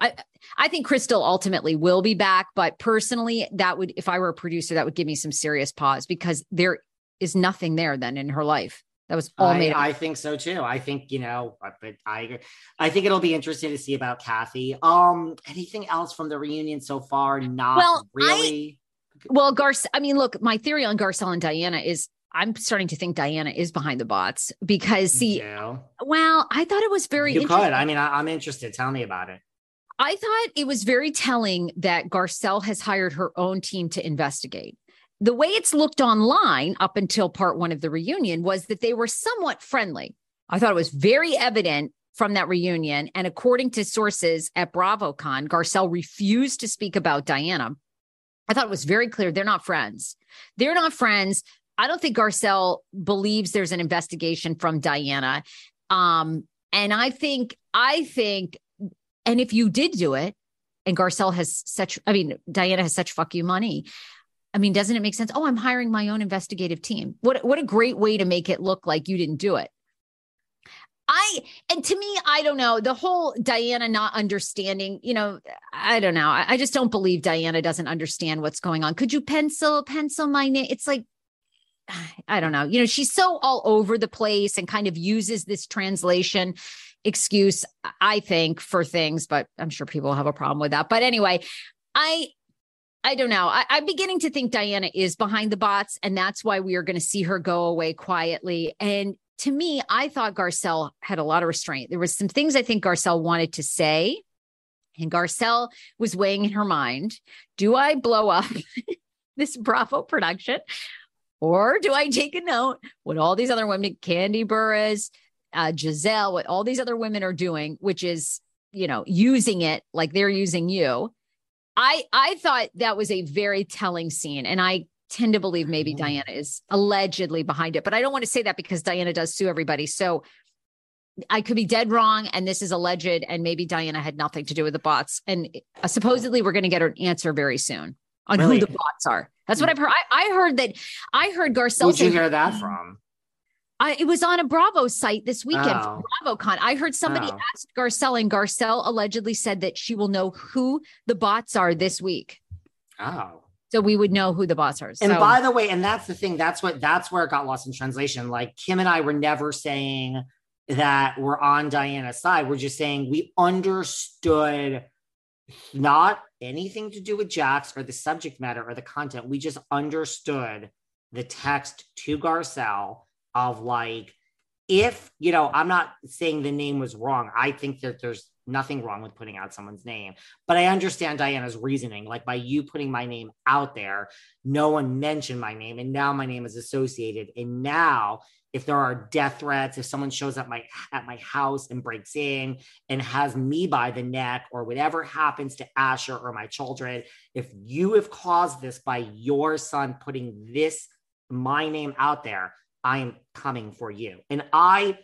I think Crystal ultimately will be back, but personally, that would, if I were a producer, that would give me some serious pause because there is nothing there then in her life. That was all made up. I think so too. I think, you know, but I think it'll be interesting to see about Kathy. Anything else from the reunion so far? Not well, really. I mean, look, my theory on Garcelle and Diana is I'm starting to think Diana is behind the bots because I thought it was very interesting. I mean, I'm interested. Tell me about it. I thought it was very telling that Garcelle has hired her own team to investigate. The way it's looked online up until part one of the reunion was that they were somewhat friendly. I thought it was very evident from that reunion. And according to sources at BravoCon, Garcelle refused to speak about Diana. I thought it was very clear. They're not friends. I don't think Garcelle believes there's an investigation from Diana. And I think, and if you did do it, and Diana has such fuck you money. I mean, doesn't it make sense? Oh, I'm hiring my own investigative team. What a great way to make it look like you didn't do it. And to me, I don't know, the whole Diana not understanding, you know, I don't know. I just don't believe Diana doesn't understand what's going on. Could you pencil my name? It's like, I don't know. You know, she's so all over the place and kind of uses this translation excuse, I think, for things, but I'm sure people have a problem with that. But anyway, I don't know. I'm beginning to think Diana is behind the bots, and that's why we are going to see her go away quietly. And to me, I thought Garcelle had a lot of restraint. There was some things I think Garcelle wanted to say, and Garcelle was weighing in her mind, do I blow up this Bravo production? Or do I take a note what all these other women, Candy Burris, Giselle, what all these other women are doing, which is, you know, using it like they're using you. I thought that was a very telling scene. And I tend to believe maybe Diana is allegedly behind it. But I don't want to say that because Diana does sue everybody. So I could be dead wrong. And this is alleged. And maybe Diana had nothing to do with the bots. And supposedly we're going to get an answer very soon on who the bots are. That's what I've heard. I heard Garcelle. Who'd you hear that from? It was on a Bravo site this weekend for BravoCon. I heard somebody asked Garcelle, and Garcelle allegedly said that she will know who the bots are this week. Oh. So we would know who the bots are. And by the way, and that's the thing, that's where it got lost in translation. Like, Kim and I were never saying that we're on Diana's side. We're just saying we understood not anything to do with Jax or the subject matter or the content. We just understood the text to Garcelle of, like, if, you know, I'm not saying the name was wrong. I think that there's nothing wrong with putting out someone's name, but I understand Diana's reasoning. Like, by you putting my name out there, no one mentioned my name, and now my name is associated. And now if there are death threats, if someone shows up at my house and breaks in and has me by the neck, or whatever happens to Asher or my children, if you have caused this by your son putting my name out there, I am coming for you. And I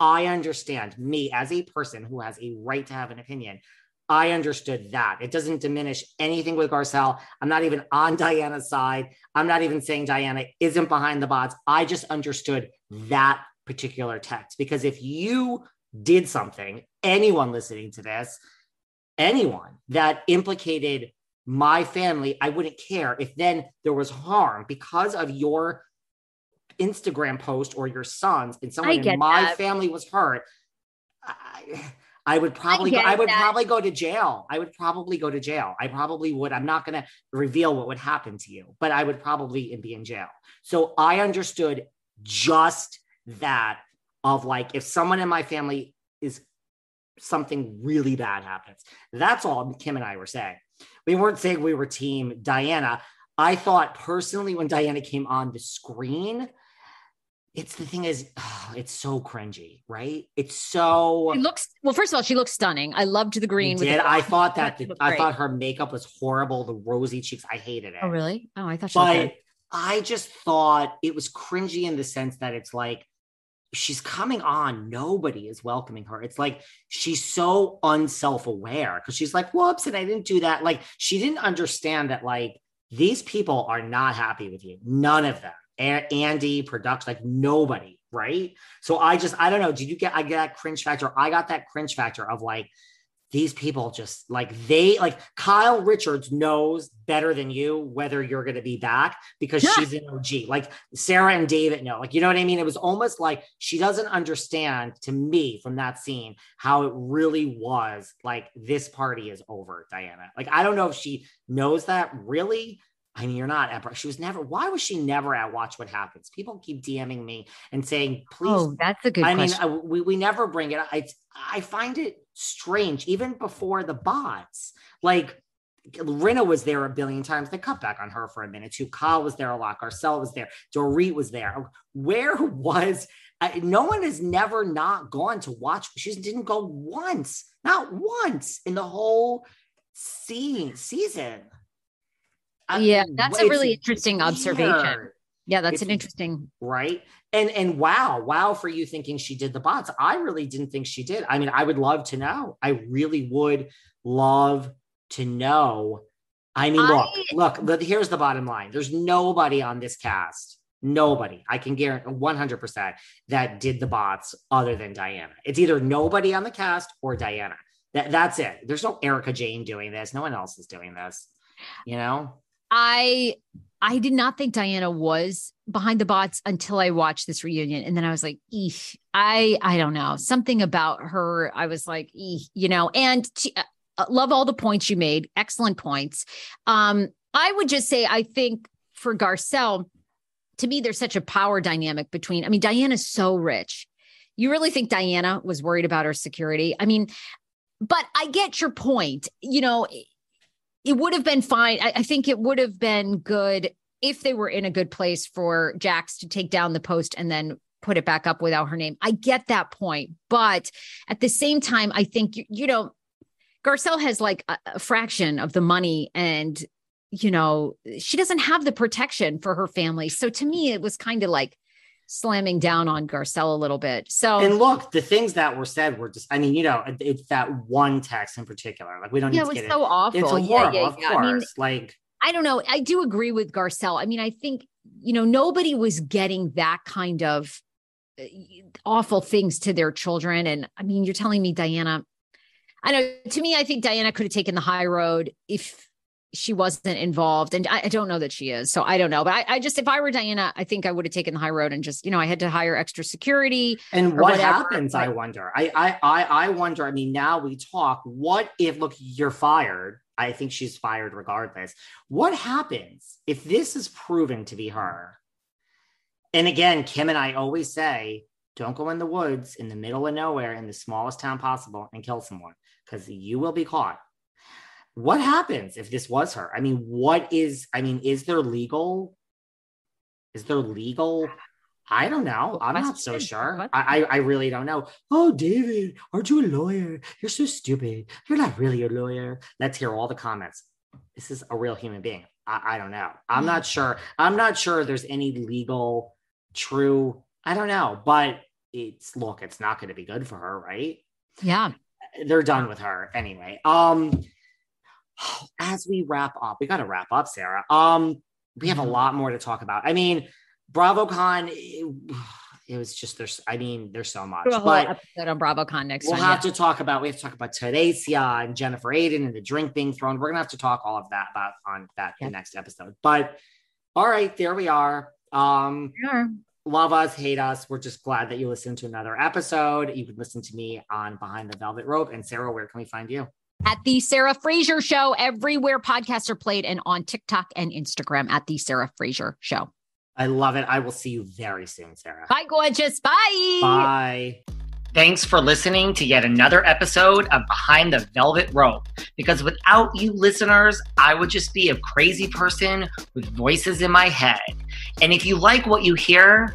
understand, me as a person who has a right to have an opinion, I understood that. It doesn't diminish anything with Garcelle. I'm not even on Diana's side. I'm not even saying Diana isn't behind the bots. I just understood that particular text, because if you did something, anyone listening to this, anyone that implicated my family, I wouldn't care if then there was harm because of your Instagram post or your son's, and someone in my family was hurt, I would probably go to jail. I probably would. I'm not going to reveal what would happen to you, but I would probably be in jail. So I understood just that, of like, if someone in my family is, something really bad happens. That's all Kim and I were saying. We weren't saying we were team Diana. I thought personally, when Diana came on the screen, it's so cringy, right? First of all, she looks stunning. I loved the green. I thought her makeup was horrible. The rosy cheeks, I hated it. Oh, really? Oh, I thought she was good. I just thought it was cringy in the sense that it's like, she's coming on, nobody is welcoming her. It's like, she's so unself-aware, because she's like, whoops, and I didn't do that. Like, she didn't understand that, like, these people are not happy with you. None of them. Andy, production, like, nobody, right? So I don't know. Did you get that cringe factor? I got that cringe factor of, like, these people just, like, Kyle Richards knows better than you whether you're going to be back, because she's an OG. Like, Sarah and David know, like, you know what I mean? It was almost like she doesn't understand, to me, from that scene, how it really was like, this party is over, Diana. Like, I don't know if she knows that really. I mean, you're not at, why was she never at Watch What Happens? People keep DMing me and saying, please. Oh, that's a good question. I mean, we never bring it up. I find it strange, even before the bots, like, Rinna was there a billion times. They cut back on her for a minute too. Kyle was there a lot. Garcelle was there. Dorit was there. Where was, no one has never not gone to watch. She just didn't go once, not once in the whole season. Yeah, that's a really interesting observation. Yeah, that's an interesting. Right. And wow for you thinking she did the bots. I really didn't think she did. I mean, I would love to know. I really would love to know. I mean, look, here's the bottom line. There's nobody on this cast. Nobody. I can guarantee 100% that did the bots other than Diana. It's either nobody on the cast or Diana. That's it. There's no Erica Jane doing this. No one else is doing this, you know? I did not think Diana was behind the bots until I watched this reunion. And then I was like, eesh, I don't know, something about her. I was like, eesh, you know, and love all the points you made. Excellent points. I would just say, I think for Garcelle, to me, there's such a power dynamic between, I mean, Diana's so rich. You really think Diana was worried about her security? I mean, but I get your point, you know. It would have been fine. I think it would have been good if they were in a good place for Jax to take down the post and then put it back up without her name. I get that point. But at the same time, I think, you know, Garcelle has like a fraction of the money, and, you know, she doesn't have the protection for her family. So to me, it was kind of like slamming down on Garcelle a little bit. So, and look, the things that were said were just, I mean, you know, it's that one text in particular. Like, we don't need to get it. Yeah, it was so awful. It's horrible, of course. I mean, like, I don't know. I do agree with Garcelle. I mean, I think, you know, nobody was getting that kind of awful things to their children. And I mean, you're telling me Diana, I know, to me, I think Diana could have taken the high road if she wasn't involved. And I don't know that she is. So I don't know. But I just, if I were Diana, I think I would have taken the high road and just, you know, I had to hire extra security. And what happens, I wonder. I wonder, I mean, now we talk, what if, look, you're fired. I think she's fired regardless. What happens if this is proven to be her? And again, Kim and I always say, don't go in the woods in the middle of nowhere in the smallest town possible and kill someone because you will be caught. What happens if this was her? I mean, what is, I mean, is there legal? I don't know. I'm not so sure. I really don't know. Oh, David, aren't you a lawyer? You're so stupid. You're not really a lawyer. Let's hear all the comments. This is a real human being. I don't know. I'm not sure. I'm not sure there's any legal true. I don't know, but it's, look, it's not going to be good for her, right? Yeah. They're done with her anyway. As we wrap up, we got to wrap up, Sarah. We have a lot more to talk about. I mean, BravoCon, it was just, there's, I mean, there's so much. We'll have a whole episode on BravoCon next we'll time. We'll have to talk about, we have to talk about Teresia and Jennifer Aiden and the drink being thrown. We're going to have to talk all of that about on that in the next episode. But all right, there we are. Love us, hate us. We're just glad that you listened to another episode. You can listen to me on Behind the Velvet Rope. And Sarah, where can we find you? At The Sarah Fraser Show, everywhere podcasts are played, and on TikTok and Instagram at The Sarah Fraser Show. I love it. I will see you very soon, Sarah. Bye, gorgeous. Bye. Bye. Thanks for listening to yet another episode of Behind the Velvet Rope, because without you listeners, I would just be a crazy person with voices in my head. And if you like what you hear,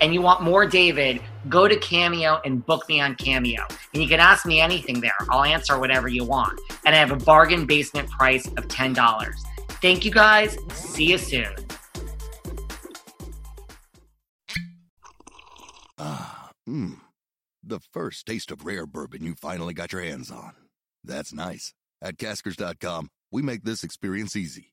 and you want more David, go to Cameo and book me on Cameo. And you can ask me anything there. I'll answer whatever you want. And I have a bargain basement price of $10. Thank you guys. See you soon. The first taste of rare bourbon you finally got your hands on. That's nice. At Caskers.com, we make this experience easy.